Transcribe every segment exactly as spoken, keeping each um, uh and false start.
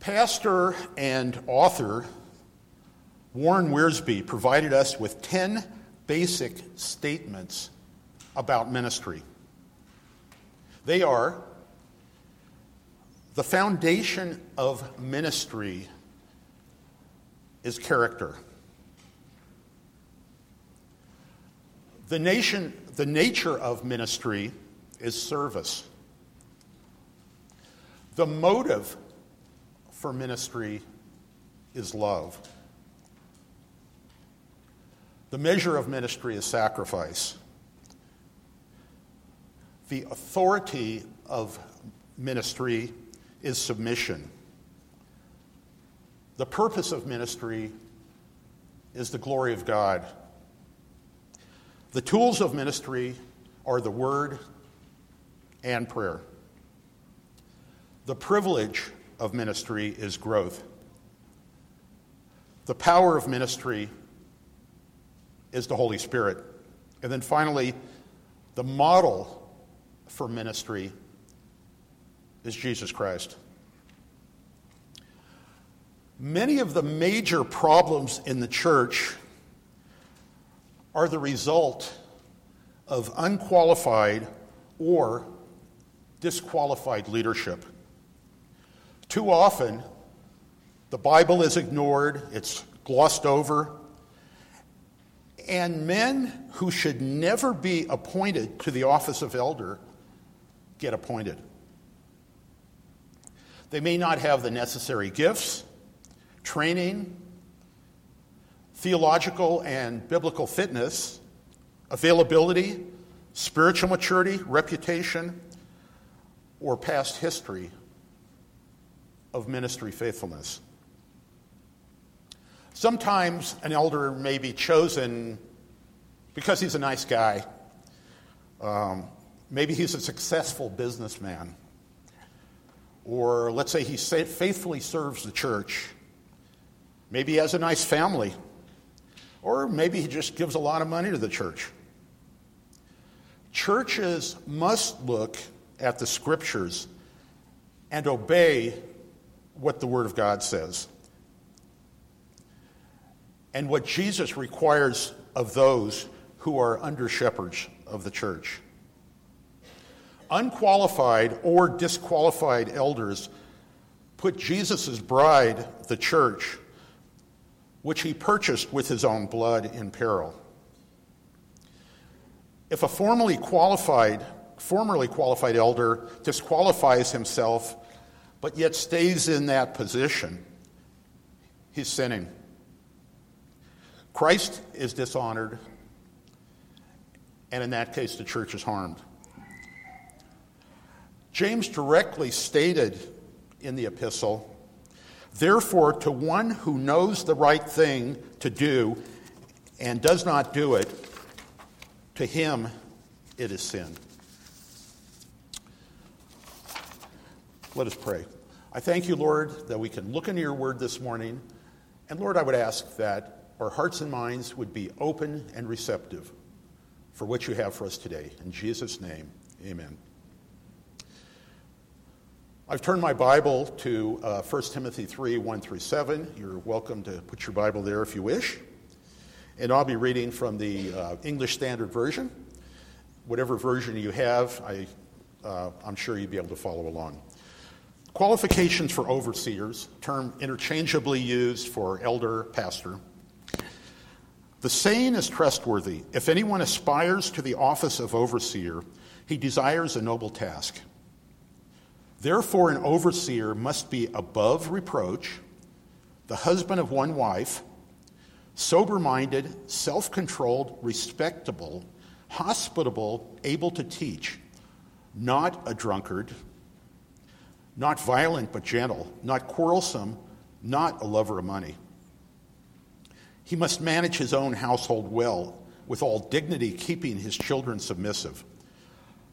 Pastor and author Warren Wiersbe provided us with ten basic statements about ministry. They are: the foundation of ministry is character. The nation, the nature of ministry is service. The motive for ministry is love. The measure of ministry is sacrifice. The authority of ministry is submission. The purpose of ministry is the glory of God. The tools of ministry are the word and prayer. The privilege of ministry is growth. The power of ministry is the Holy Spirit. And then finally, the model for ministry is Jesus Christ. Many of the major problems in the church are the result of unqualified or disqualified leadership. Too often, the Bible is ignored, it's glossed over, and men who should never be appointed to the office of elder get appointed. They may not have the necessary gifts, training, theological and biblical fitness, availability, spiritual maturity, reputation, or past history of ministry faithfulness. Sometimes an elder may be chosen because he's a nice guy. Um, maybe he's a successful businessman. Or let's say he faithfully serves the church. Maybe he has a nice family. Or maybe he just gives a lot of money to the church. Churches must look at the scriptures and obey what the Word of God says and what Jesus requires of those who are under shepherds of the church. Unqualified or disqualified elders put Jesus' bride, the church, which he purchased with his own blood, in peril. If a formerly qualified, formerly qualified elder disqualifies himself but yet stays in that position, he's sinning. Christ is dishonored, and in that case the church is harmed. James directly stated in the epistle, "Therefore, to one who knows the right thing to do and does not do it, to him it is sin." Let us pray. I thank you, Lord, that we can look into your word this morning. And Lord, I would ask that our hearts and minds would be open and receptive for what you have for us today. In Jesus' name, amen. I've turned my Bible to uh, First Timothy three, one through seven. You're welcome to put your Bible there if you wish. And I'll be reading from the uh, English Standard Version. Whatever version you have, I, uh, I'm sure you'll be able to follow along. Qualifications for overseers, term interchangeably used for elder, pastor. The saying is trustworthy. If anyone aspires to the office of overseer, he desires a noble task. Therefore, an overseer must be above reproach, the husband of one wife, sober-minded, self-controlled, respectable, hospitable, able to teach, not a drunkard, not violent but gentle, not quarrelsome, not a lover of money. He must manage his own household well, with all dignity, keeping his children submissive.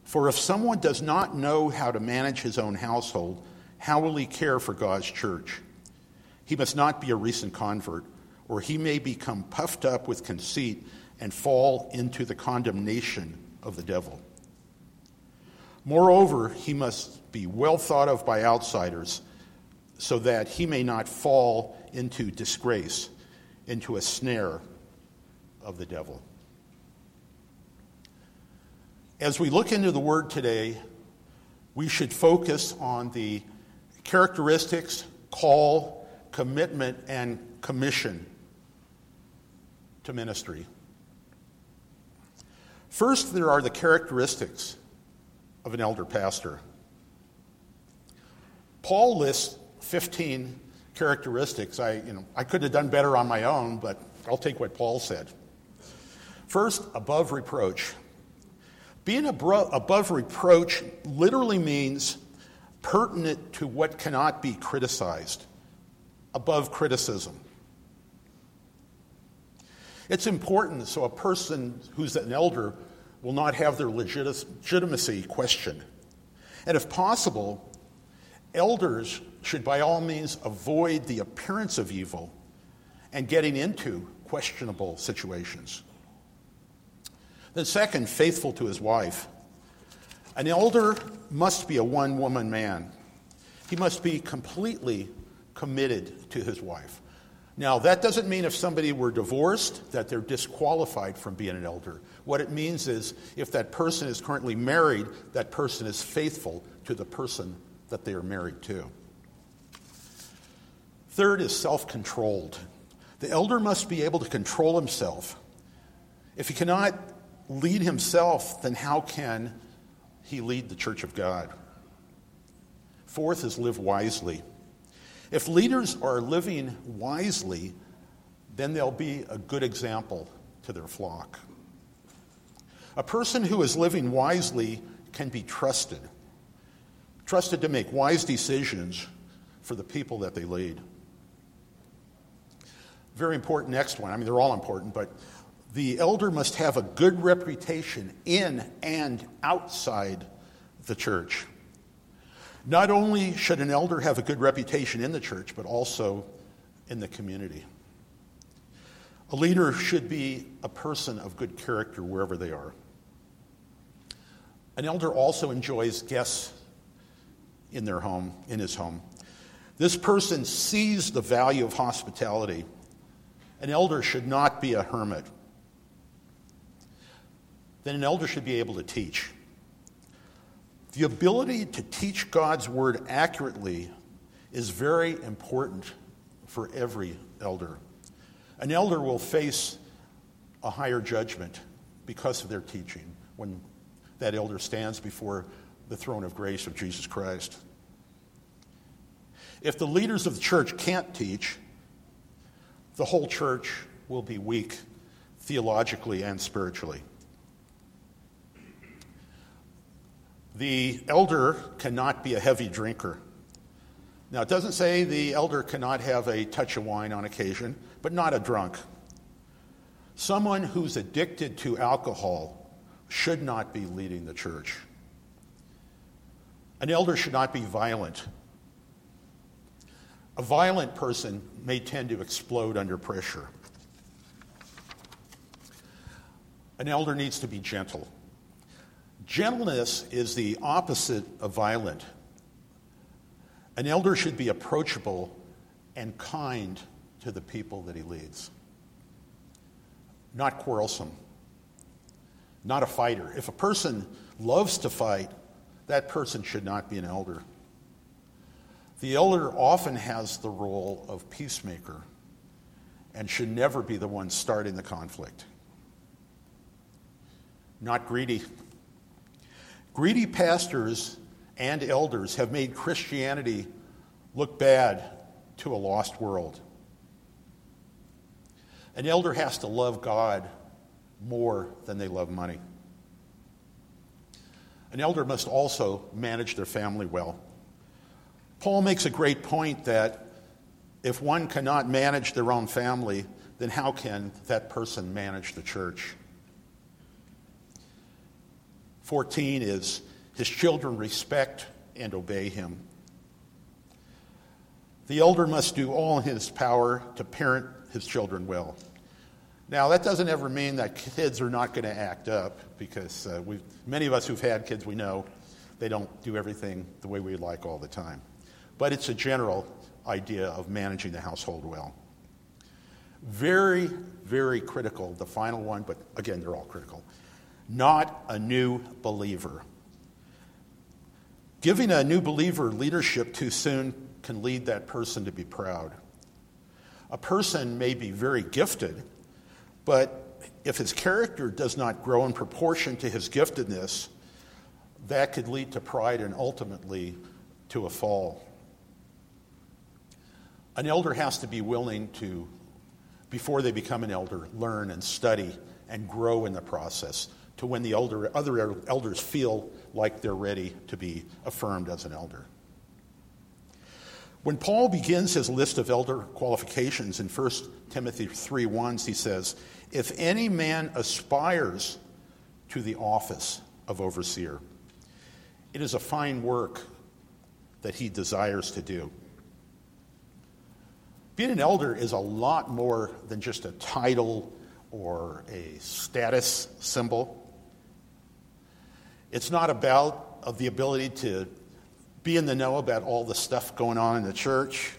For if someone does not know how to manage his own household, how will he care for God's church? He must not be a recent convert, or he may become puffed up with conceit and fall into the condemnation of the devil. Moreover, he must be well thought of by outsiders, so that he may not fall into disgrace, into a snare of the devil. As we look into the Word today, we should focus on the characteristics, call, commitment, and commission to ministry. First, there are the characteristics of an elder pastor. Paul lists fifteen characteristics. I, you know, I could have done better on my own, but I'll take what Paul said. First, above reproach. Being abro- above reproach literally means pertinent to what cannot be criticized, above criticism. It's important so a person who's an elder will not have their legitimacy questioned. And if possible, elders should by all means avoid the appearance of evil and getting into questionable situations. Then second, faithful to his wife. An elder must be a one-woman man. He must be completely committed to his wife. Now, that doesn't mean if somebody were divorced that they're disqualified from being an elder. What it means is if that person is currently married, that person is faithful to the person that they are married to. Third is self-controlled. The elder must be able to control himself. If he cannot lead himself, then how can he lead the church of God? Fourth is live wisely. If leaders are living wisely, then they'll be a good example to their flock. A person who is living wisely can be trusted, trusted to make wise decisions for the people that they lead. Very important next one. I mean, they're all important, but the elder must have a good reputation in and outside the church. Not only should an elder have a good reputation in the church, but also in the community. A leader should be a person of good character wherever they are. An elder also enjoys guests in their home, in his home. This person sees the value of hospitality. An elder should not be a hermit. Then an elder should be able to teach. The ability to teach God's word accurately is very important for every elder. An elder will face a higher judgment because of their teaching when that elder stands before the throne of grace of Jesus Christ. If the leaders of the church can't teach, the whole church will be weak theologically and spiritually. The elder cannot be a heavy drinker. Now, it doesn't say the elder cannot have a touch of wine on occasion, but not a drunk. Someone who's addicted to alcohol should not be leading the church. An elder should not be violent. A violent person may tend to explode under pressure. An elder needs to be gentle. Gentleness is the opposite of violent. An elder should be approachable and kind to the people that he leads. Not quarrelsome. Not a fighter. If a person loves to fight, that person should not be an elder. The elder often has the role of peacemaker and should never be the one starting the conflict. Not greedy. Greedy pastors and elders have made Christianity look bad to a lost world. An elder has to love God more than they love money. An elder must also manage their family well. Paul makes a great point that if one cannot manage their own family, then how can that person manage the church? fourteen is his children respect and obey him. The elder must do all in his power to parent his children well. Now, that doesn't ever mean that kids are not going to act up, because uh, we many of us who've had kids, we know they don't do everything the way we like all the time. But it's a general idea of managing the household well. Very, very critical, the final one, but again, they're all critical. Not a new believer. Giving a new believer leadership too soon can lead that person to be proud. A person may be very gifted, but if his character does not grow in proportion to his giftedness, that could lead to pride and ultimately to a fall. An elder has to be willing to, before they become an elder, learn and study and grow in the process to when the elder, other elders feel like they're ready to be affirmed as an elder. When Paul begins his list of elder qualifications in First Timothy three one, he says, if any man aspires to the office of overseer, it is a fine work that he desires to do. Being an elder is a lot more than just a title or a status symbol. It's not about of the ability to be in the know about all the stuff going on in the church.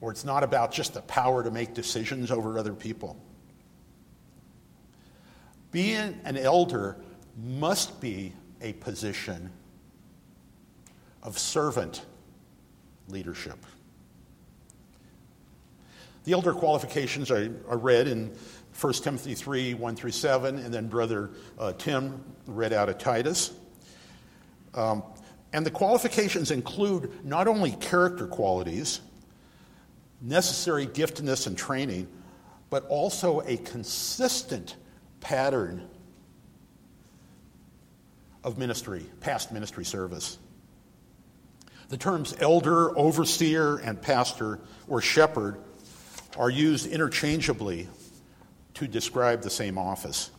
Or it's not about just the power to make decisions over other people. Being an elder must be a position of servant leadership. The elder qualifications are, are read in First Timothy three, one through seven, and then Brother uh, Tim read out of Titus. Um, and the qualifications include not only character qualities, necessary giftedness and training, but also a consistent pattern of ministry, past ministry service. The terms elder, overseer, and pastor or shepherd are used interchangeably to describe the same office.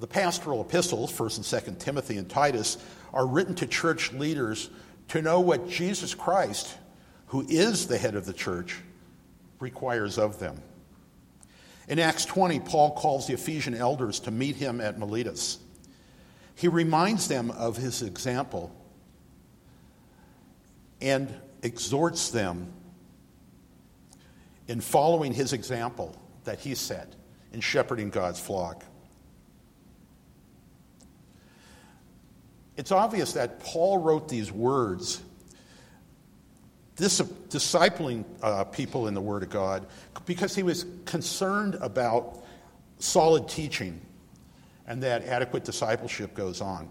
The pastoral epistles, First and Second Timothy and Titus, are written to church leaders to know what Jesus Christ, who is the head of the church, requires of them. In Acts twenty, Paul calls the Ephesian elders to meet him at Miletus. He reminds them of his example and exhorts them in following his example that he set in shepherding God's flock. It's obvious that Paul wrote these words, discipling uh, people in the Word of God, because he was concerned about solid teaching and that adequate discipleship goes on.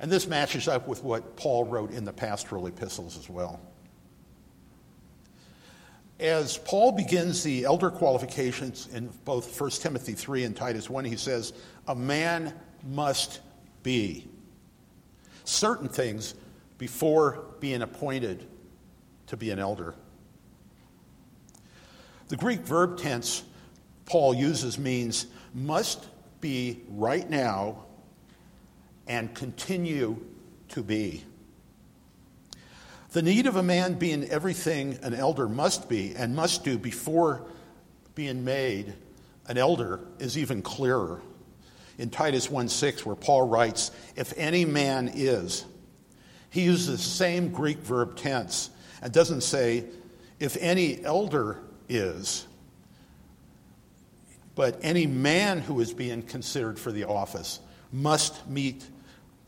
And this matches up with what Paul wrote in the pastoral epistles as well. As Paul begins the elder qualifications in both First Timothy three and Titus one, he says, a man must be certain things before being appointed to be an elder. The Greek verb tense Paul uses means must be right now and continue to be. The need of a man being everything an elder must be and must do before being made an elder is even clearer in Titus one six, where Paul writes, if any man is. He uses the same Greek verb tense and doesn't say, if any elder is, but any man who is being considered for the office must meet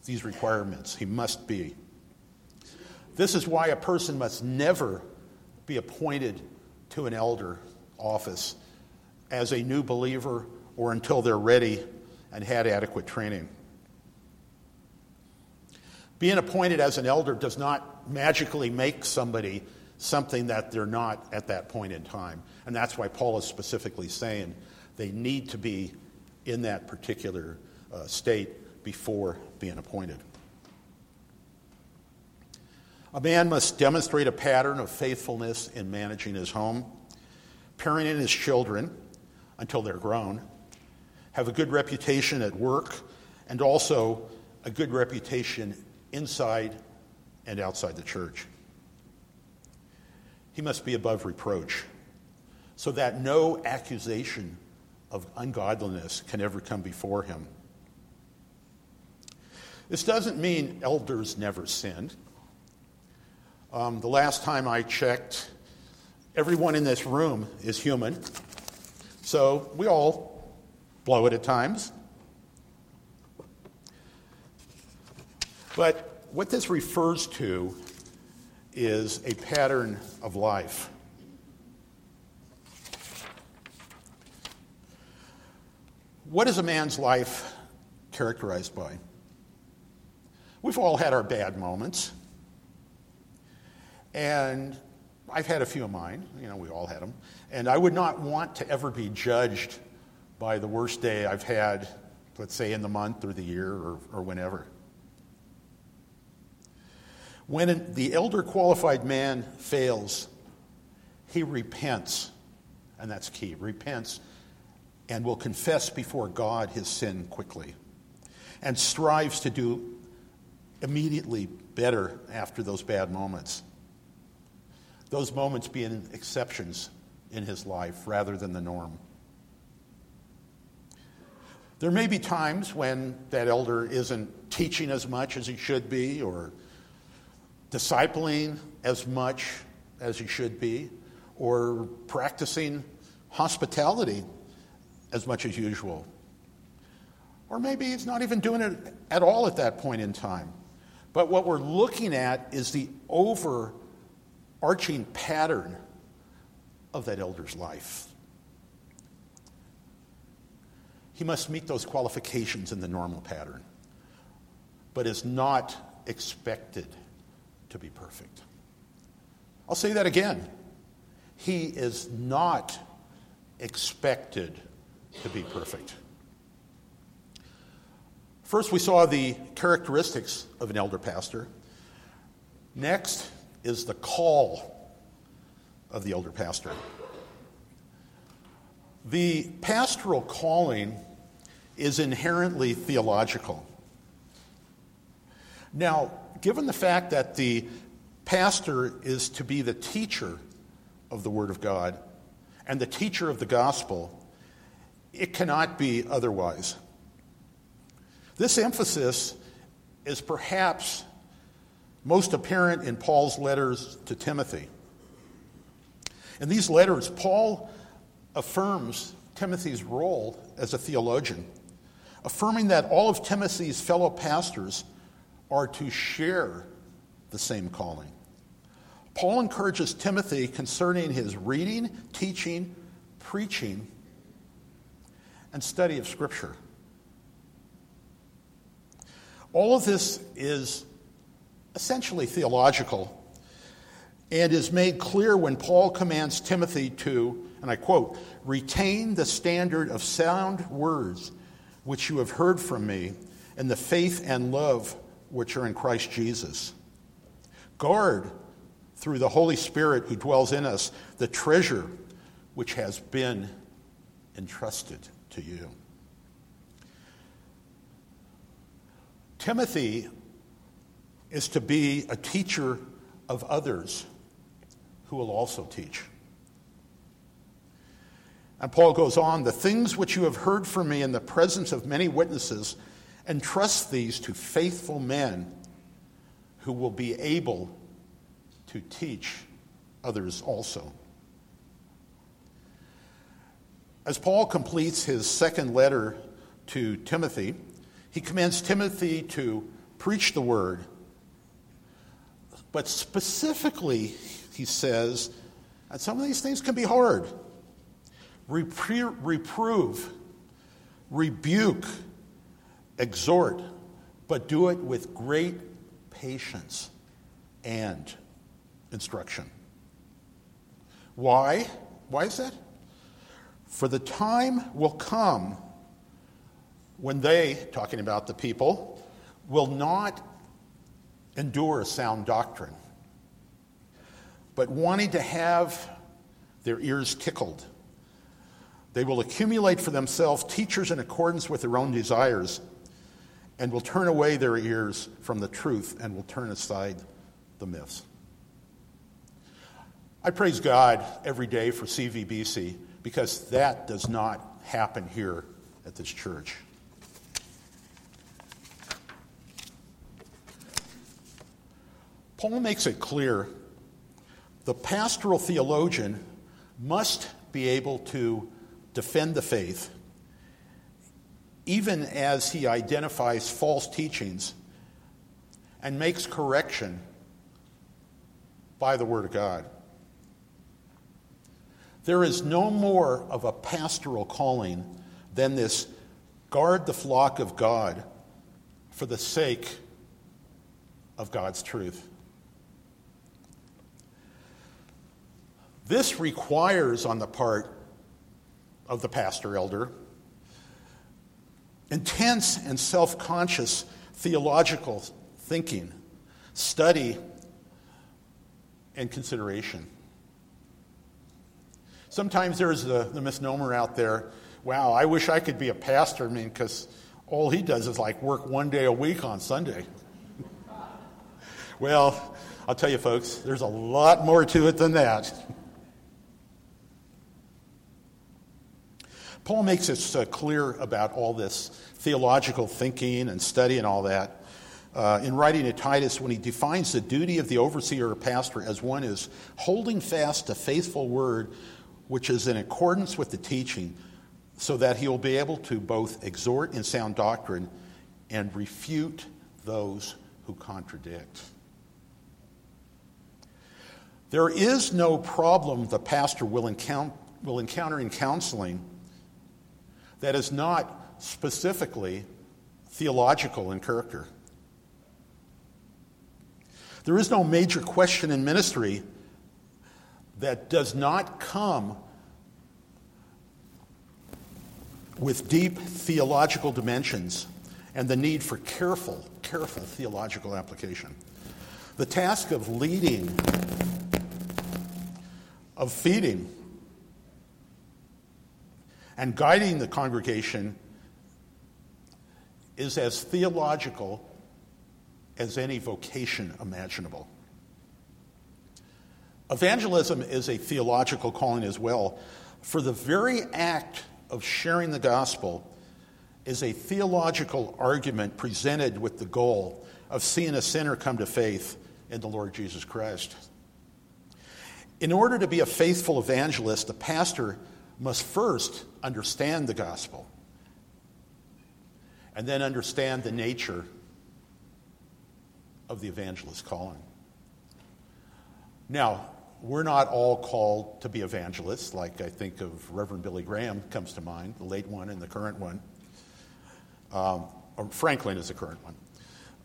these requirements. He must be. This is why a person must never be appointed to an elder office as a new believer or until they're ready and had adequate training. Being appointed as an elder does not magically make somebody something that they're not at that point in time. And that's why Paul is specifically saying they need to be in that particular Uh, state before being appointed. A man must demonstrate a pattern of faithfulness in managing his home, parenting his children until they're grown, have a good reputation at work, and also a good reputation inside and outside the church. He must be above reproach so that no accusation of ungodliness can ever come before him. This doesn't mean elders never sinned. Um, the last time I checked, everyone in this room is human. So we all blow it at times. But what this refers to is a pattern of life. What is a man's life characterized by? We've all had our bad moments. And I've had a few of mine. You know, we all had them. And I would not want to ever be judged by the worst day I've had, let's say in the month or the year or, or whenever. When the elder qualified man fails, he repents. And that's key. Repents and will confess before God his sin quickly and strives to do immediately better after those bad moments. Those moments being exceptions in his life rather than the norm. There may be times when that elder isn't teaching as much as he should be or discipling as much as he should be or practicing hospitality as much as usual. Or maybe he's not even doing it at all at that point in time. But what we're looking at is the over arching pattern of that elder's life. He must meet those qualifications in the normal pattern, but is not expected to be perfect. I'll say that again. He is not expected to be perfect. First, we saw the characteristics of an elder pastor. Next is the call of the elder pastor. The pastoral calling is inherently theological. Now, given the fact that the pastor is to be the teacher of the Word of God and the teacher of the gospel, it cannot be otherwise. This emphasis is perhaps most apparent in Paul's letters to Timothy. In these letters, Paul affirms Timothy's role as a theologian, affirming that all of Timothy's fellow pastors are to share the same calling. Paul encourages Timothy concerning his reading, teaching, preaching, and study of Scripture. All of this is essentially theological, and is made clear when Paul commands Timothy to, and I quote, retain the standard of sound words which you have heard from me, and the faith and love which are in Christ Jesus. Guard through the Holy Spirit who dwells in us the treasure which has been entrusted to you. Timothy is to be a teacher of others who will also teach. And Paul goes on, the things which you have heard from me in the presence of many witnesses, entrust these to faithful men who will be able to teach others also. As Paul completes his second letter to Timothy, he commands Timothy to preach the word. But specifically, he says, and some of these things can be hard, Repre- reprove, rebuke, exhort, but do it with great patience and instruction. Why? Why is that? For the time will come when they, talking about the people, will not endure sound doctrine, but wanting to have their ears tickled, they will accumulate for themselves teachers in accordance with their own desires, and will turn away their ears from the truth and will turn aside the myths. I praise God every day for C V B C because that does not happen here at this church. Paul makes it clear the pastoral theologian must be able to defend the faith even as he identifies false teachings and makes correction by the Word of God. There is no more of a pastoral calling than this guard the flock of God for the sake of God's truth. This requires on the part of the pastor elder intense and self-conscious theological thinking, study, and consideration. Sometimes there's the, the misnomer out there, wow, I wish I could be a pastor, I mean, because all he does is like work one day a week on Sunday. Well, I'll tell you folks, there's a lot more to it than that. Paul makes it uh, clear about all this theological thinking and study and all that uh, in writing to Titus when he defines the duty of the overseer or pastor as one is holding fast a faithful word which is in accordance with the teaching, so that he will be able to both exhort in sound doctrine and refute those who contradict. There is no problem the pastor will encounter, will encounter in counseling that is not specifically theological in character. There is no major question in ministry that does not come with deep theological dimensions and the need for careful, careful theological application. The task of leading, of feeding, and guiding the congregation is as theological as any vocation imaginable. Evangelism is a theological calling as well, for the very act of sharing the gospel is a theological argument presented with the goal of seeing a sinner come to faith in the Lord Jesus Christ. In order to be a faithful evangelist, the pastor must first understand the gospel and then understand the nature of the evangelist calling. Now, we're not all called to be evangelists, like I think of Reverend Billy Graham comes to mind, the late one and the current one. Um, or Franklin is the current one.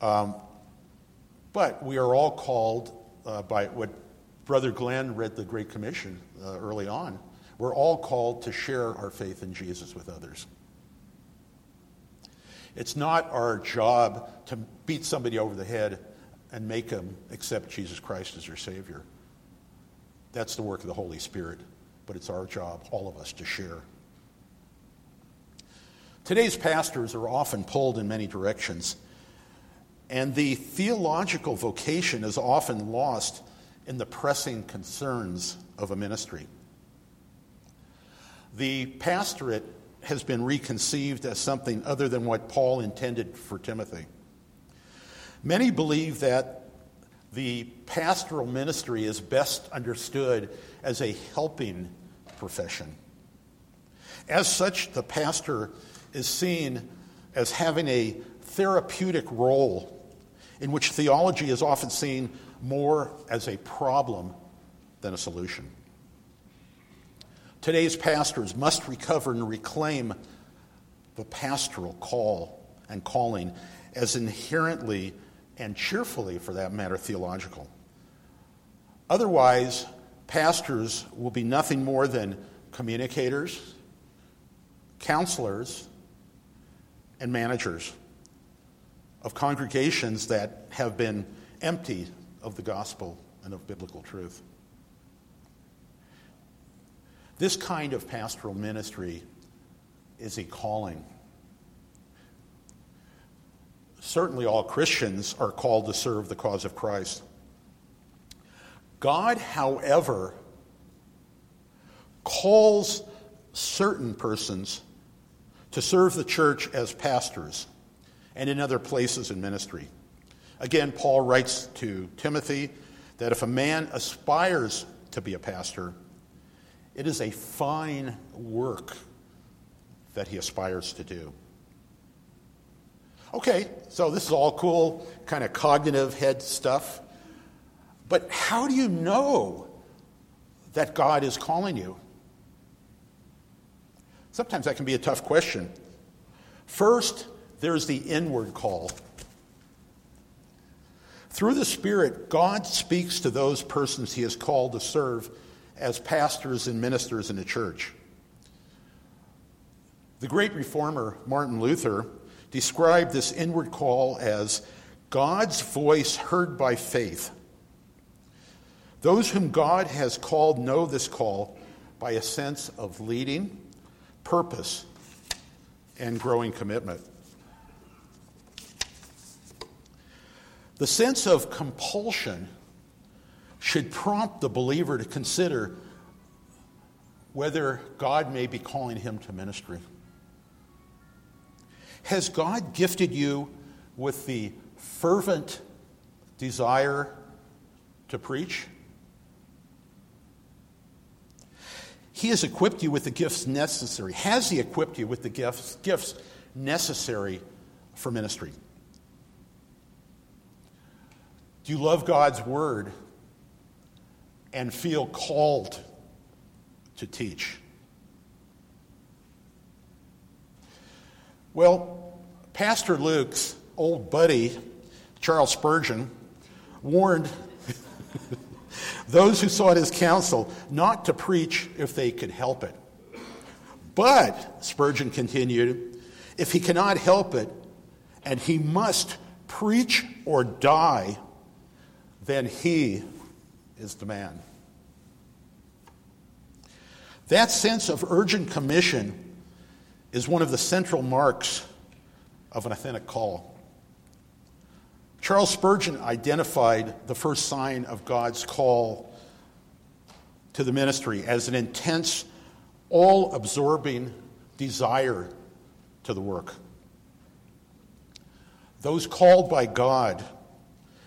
Um, but we are all called uh, by what Brother Glenn read the Great Commission uh, early on. We're all called to share our faith in Jesus with others. It's not our job to beat somebody over the head and make them accept Jesus Christ as their Savior. That's the work of the Holy Spirit, but it's our job, all of us, to share. Today's pastors are often pulled in many directions, and the theological vocation is often lost in the pressing concerns of a ministry. The pastorate has been reconceived as something other than what Paul intended for Timothy. Many believe that the pastoral ministry is best understood as a helping profession. As such, the pastor is seen as having a therapeutic role in which theology is often seen more as a problem than a solution. Today's pastors must recover and reclaim the pastoral call and calling as inherently and cheerfully, for that matter, theological. Otherwise, pastors will be nothing more than communicators, counselors, and managers of congregations that have been emptied of the gospel and of biblical truth. This kind of pastoral ministry is a calling. Certainly all Christians are called to serve the cause of Christ. God, however, calls certain persons to serve the church as pastors and in other places in ministry. Again, Paul writes to Timothy that if a man aspires to be a pastor, it is a fine work that he aspires to do. Okay, so this is all cool, kind of cognitive head stuff. But how do you know that God is calling you? Sometimes that can be a tough question. First, there's the inward call. Through the Spirit, God speaks to those persons he has called to serve as pastors and ministers in the church. The great reformer, Martin Luther, described this inward call as God's voice heard by faith. Those whom God has called know this call by a sense of leading, purpose, and growing commitment. The sense of compulsion should prompt the believer to consider whether God may be calling him to ministry. Has God gifted you with the fervent desire to preach? He has equipped you with the gifts necessary. Has he equipped you with the gifts, gifts necessary for ministry? Do you love God's word and feel called to teach? Well, Pastor Luke's old buddy, Charles Spurgeon, warned those who sought his counsel not to preach if they could help it. But, Spurgeon continued, if he cannot help it, and he must preach or die, then he is the man. That sense of urgent commission is one of the central marks of an authentic call. Charles Spurgeon identified the first sign of God's call to the ministry as an intense, all-absorbing desire to the work. Those called by God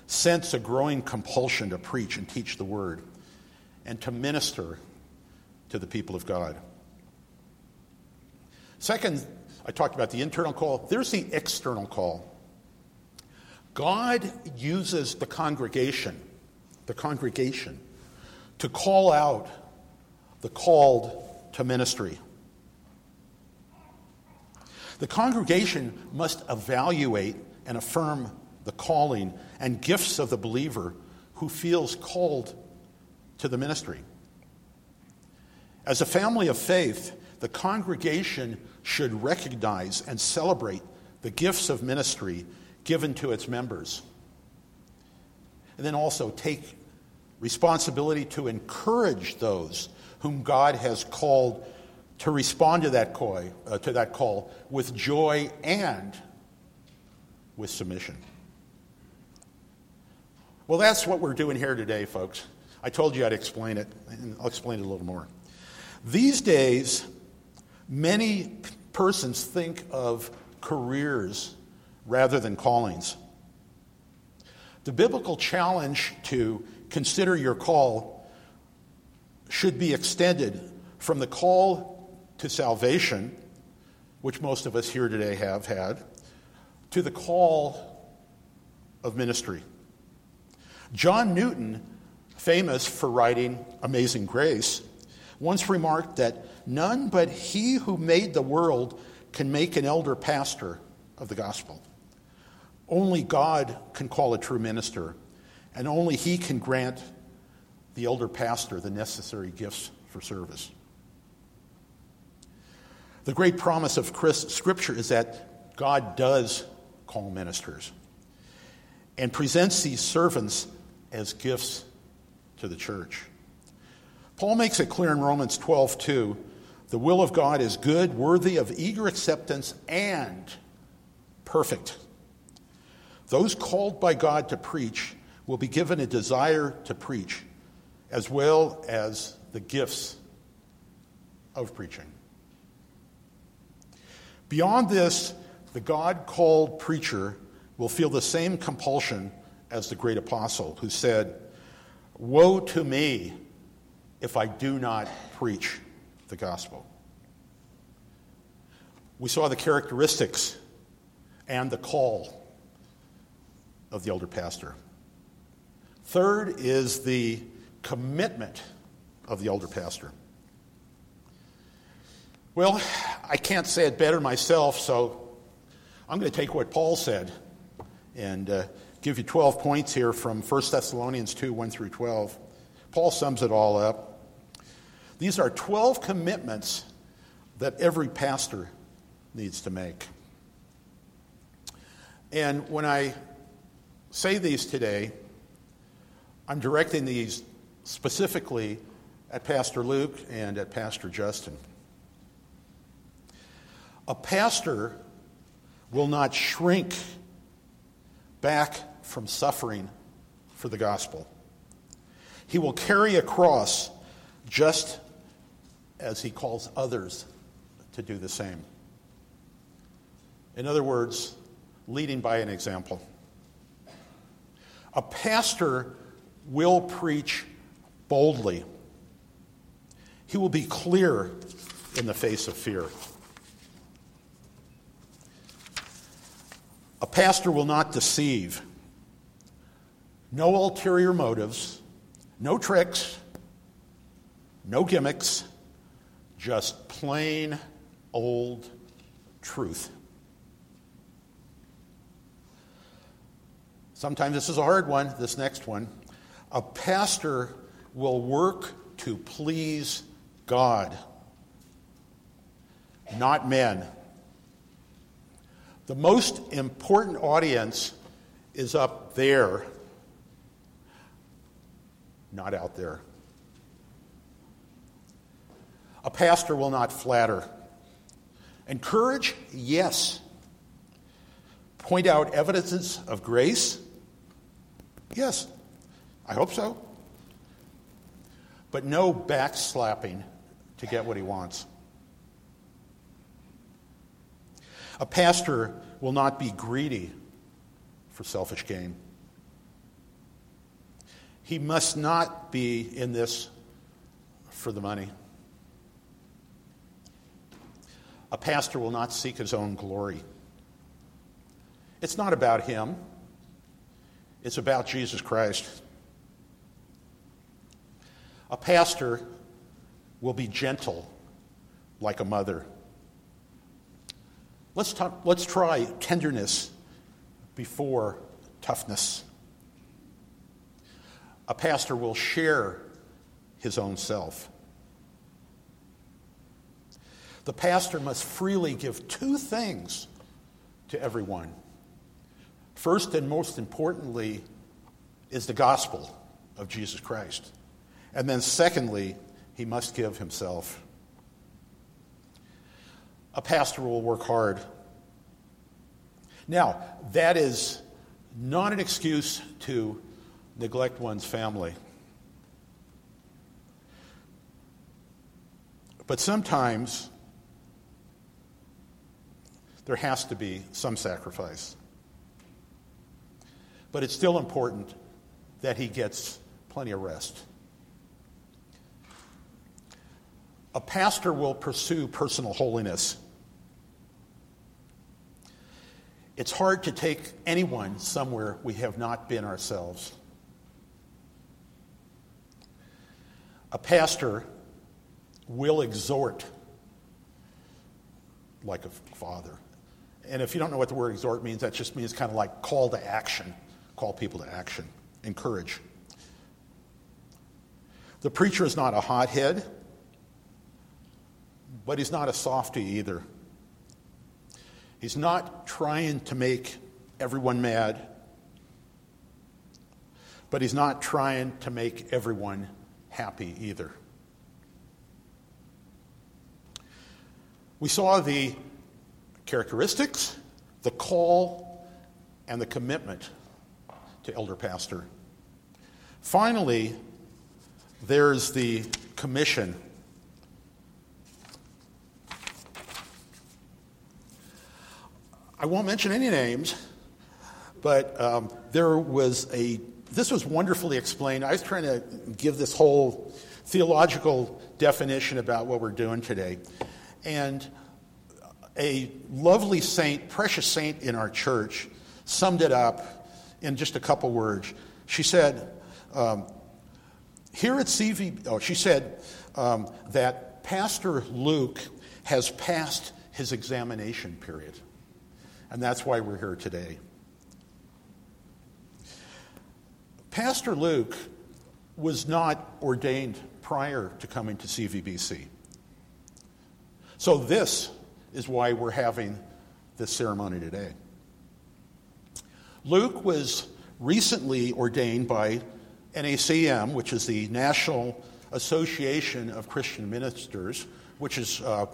sense a growing compulsion to preach and teach the word and to minister to the people of God. Second, I talked about the internal call. There's the external call. God uses the congregation, the congregation, to call out the called to ministry. The congregation must evaluate and affirm the calling and gifts of the believer who feels called to the ministry. As a family of faith, the congregation should recognize and celebrate the gifts of ministry given to its members. And then also take responsibility to encourage those whom God has called to respond to that call, uh, to that call with joy and with submission. Well, that's what we're doing here today, folks. I told you I'd explain it, and I'll explain it a little more. These days, many persons think of careers rather than callings. The biblical challenge to consider your call should be extended from the call to salvation, which most of us here today have had, to the call of ministry. John Newton, famous for writing Amazing Grace, once remarked that none but he who made the world can make an elder pastor of the gospel. Only God can call a true minister, and only he can grant the elder pastor the necessary gifts for service. The great promise of Scripture is that God does call ministers and presents these servants as gifts to the church. Paul makes it clear in Romans twelve two, the will of God is good, worthy of eager acceptance, and perfect. Those called by God to preach will be given a desire to preach, as well as the gifts of preaching. Beyond this, the God-called preacher will feel the same compulsion as the great apostle who said, "Woe to me if I do not preach the gospel." We saw the characteristics and the call of the elder pastor. Third is the commitment of the elder pastor. Well, I can't say it better myself, so I'm going to take what Paul said and uh, give you twelve points here from First Thessalonians two, one through twelve. Paul sums it all up. These are twelve commitments that every pastor needs to make. And when I say these today, I'm directing these specifically at Pastor Luke and at Pastor Justin. A pastor will not shrink back from suffering for the gospel. He will carry a cross just as he calls others to do the same. In other words, leading by an example. A pastor will preach boldly. He will be clear in the face of fear. A pastor will not deceive. No ulterior motives, no tricks, no gimmicks, just plain old truth. Sometimes this is a hard one, this next one. A pastor will work to please God, not men. The most important audience is up there, not out there. A pastor will not flatter. Encourage, yes. Point out evidences of grace, yes. I hope so. But no backslapping to get what he wants. A pastor will not be greedy for selfish gain. He must not be in this for the money. A pastor will not seek his own glory. It's not about him. It's about Jesus Christ. A pastor will be gentle like a mother. Let's, t- let's try tenderness before toughness. A pastor will share his own self. The pastor must freely give two things to everyone. First and most importantly is the gospel of Jesus Christ. And then secondly, he must give himself. A pastor will work hard. Now, that is not an excuse to neglect one's family. But sometimes there has to be some sacrifice. But it's still important that he gets plenty of rest. A pastor will pursue personal holiness. It's hard to take anyone somewhere we have not been ourselves. A pastor will exhort like a father. And if you don't know what the word exhort means, that just means kind of like call to action, call people to action, encourage. The preacher is not a hothead, but he's not a softie either. He's not trying to make everyone mad, but he's not trying to make everyone happy either. We saw the characteristics, the call, and the commitment to elder pastor. Finally, there's the commission. I won't mention any names, But um, there was a, this was wonderfully explained. I was trying to give this whole theological definition about what we're doing today. And a lovely saint, precious saint in our church, summed it up in just a couple words. She said, um, here at C V, oh, she said um, that Pastor Luke has passed his examination period. And that's why we're here today. Pastor Luke was not ordained prior to coming to C V B C. So this is why we're having this ceremony today. Luke was recently ordained by N A C M, which is the National Association of Christian Ministers, which is uh,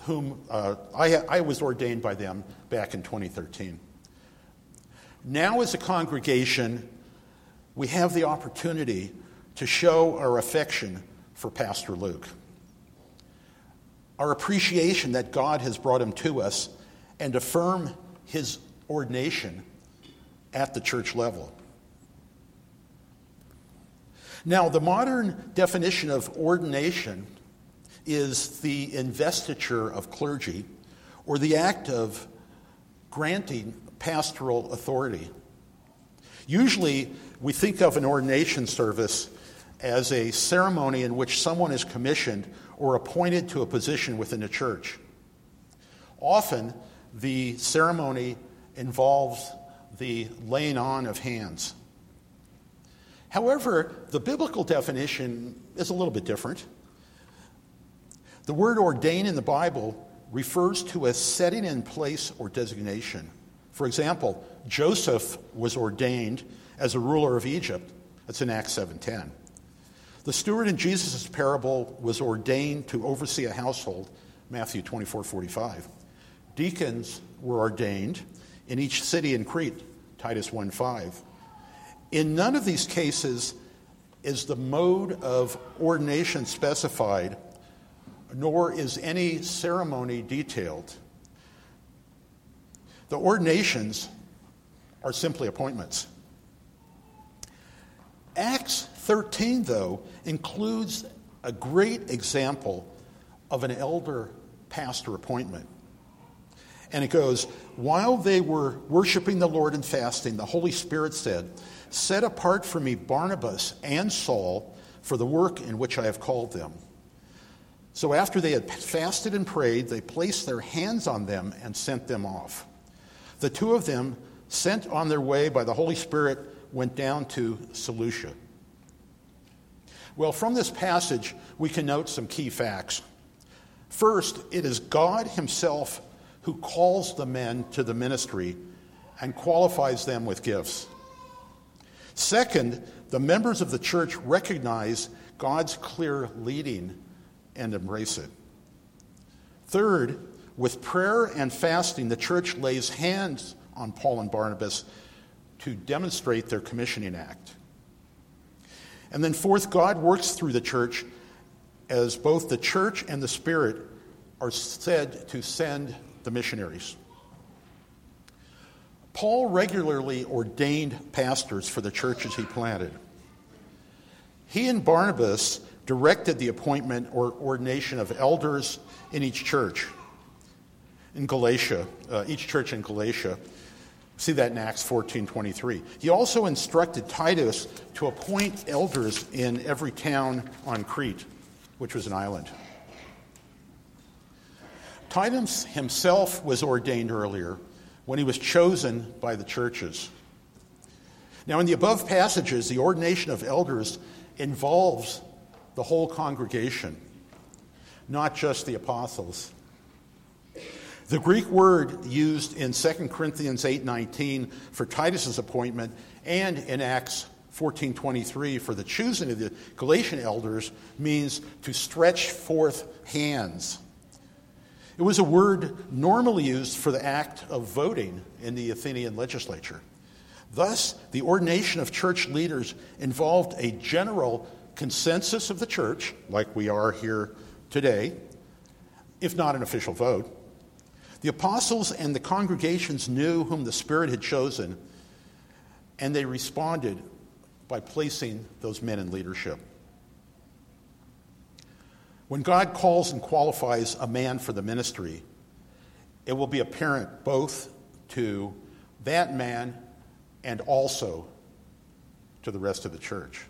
whom uh, I, I was ordained by them back in twenty thirteen. Now, as a congregation, we have the opportunity to show our affection for Pastor Luke, our appreciation that God has brought him to us, and affirm his ordination at the church level. Now, the modern definition of ordination is the investiture of clergy, or the act of granting pastoral authority. Usually, we think of an ordination service as a ceremony in which someone is commissioned or appointed to a position within the church. Often, the ceremony involves the laying on of hands. However, the biblical definition is a little bit different. The word ordain in the Bible refers to a setting in place or designation. For example, Joseph was ordained as a ruler of Egypt. That's in Acts seven ten. The steward in Jesus' parable was ordained to oversee a household, Matthew twenty-four forty-five. Deacons were ordained in each city in Crete, Titus one five. In none of these cases is the mode of ordination specified, nor is any ceremony detailed. The ordinations are simply appointments. Acts thirteen, though, includes a great example of an elder pastor appointment. And it goes, while they were worshiping the Lord and fasting, the Holy Spirit said, set apart for me Barnabas and Saul for the work in which I have called them. So after they had fasted and prayed, they placed their hands on them and sent them off. The two of them, sent on their way by the Holy Spirit, went down to Seleucia. Well, from this passage, we can note some key facts. First, it is God himself who calls the men to the ministry and qualifies them with gifts. Second, the members of the church recognize God's clear leading and embrace it. Third, with prayer and fasting, the church lays hands on Paul and Barnabas to demonstrate their commissioning act. And then fourth, God works through the church as both the church and the Spirit are said to send the missionaries. Paul regularly ordained pastors for the churches he planted. He and Barnabas directed the appointment or ordination of elders in each church in Galatia, uh, each church in Galatia. See that in Acts fourteen twenty-three. He also instructed Titus to appoint elders in every town on Crete, which was an island. Titus himself was ordained earlier when he was chosen by the churches. Now, in the above passages, the ordination of elders involves the whole congregation, not just the apostles. The Greek word used in Second Corinthians eight nineteen for Titus's appointment and in Acts fourteen twenty-three for the choosing of the Galatian elders means to stretch forth hands. It was a word normally used for the act of voting in the Athenian legislature. Thus, the ordination of church leaders involved a general consensus of the church, like we are here today, if not an official vote. The apostles and the congregations knew whom the Spirit had chosen And they responded by placing those men in leadership. When God calls and qualifies a man for the ministry, it will be apparent both to that man and also to the rest of the church.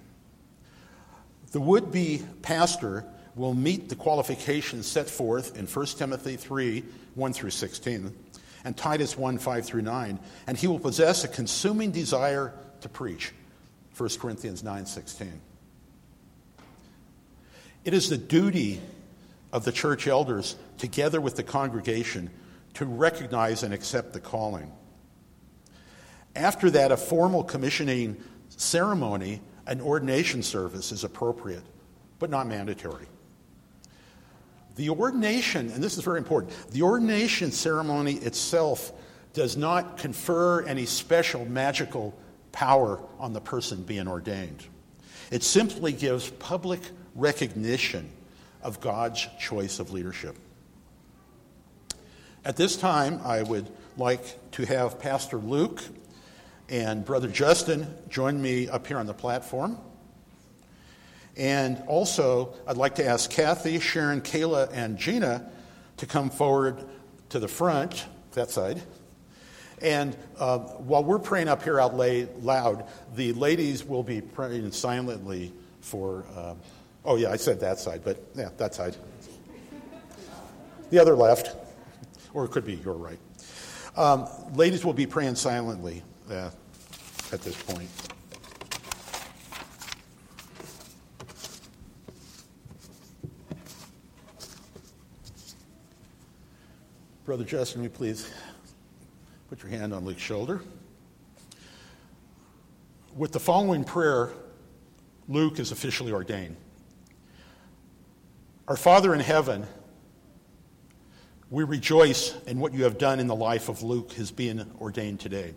The would-be pastor will meet the qualifications set forth in First Timothy three, one through sixteen, and Titus one, five through nine, and he will possess a consuming desire to preach, First Corinthians nine, sixteen. It is the duty of the church elders, together with the congregation, to recognize and accept the calling. After that, a formal commissioning ceremony and ordination service is appropriate, but not mandatory. The ordination, and this is very important, the ordination ceremony itself does not confer any special magical power on the person being ordained. It simply gives public recognition of God's choice of leadership. At this time, I would like to have Pastor Luke and Brother Justin join me up here on the platform. And also, I'd like to ask Kathy, Sharon, Kayla, and Gina to come forward to the front, that side. And uh, while we're praying up here out loud, the ladies will be praying silently for, uh, oh yeah, I said that side, but yeah, that side. The other left, or it could be your right. Um, ladies will be praying silently uh, at this point. Brother Justin, will you please put your hand on Luke's shoulder? With the following prayer, Luke is officially ordained. Our Father in heaven, we rejoice in what you have done in the life of Luke, his being ordained today.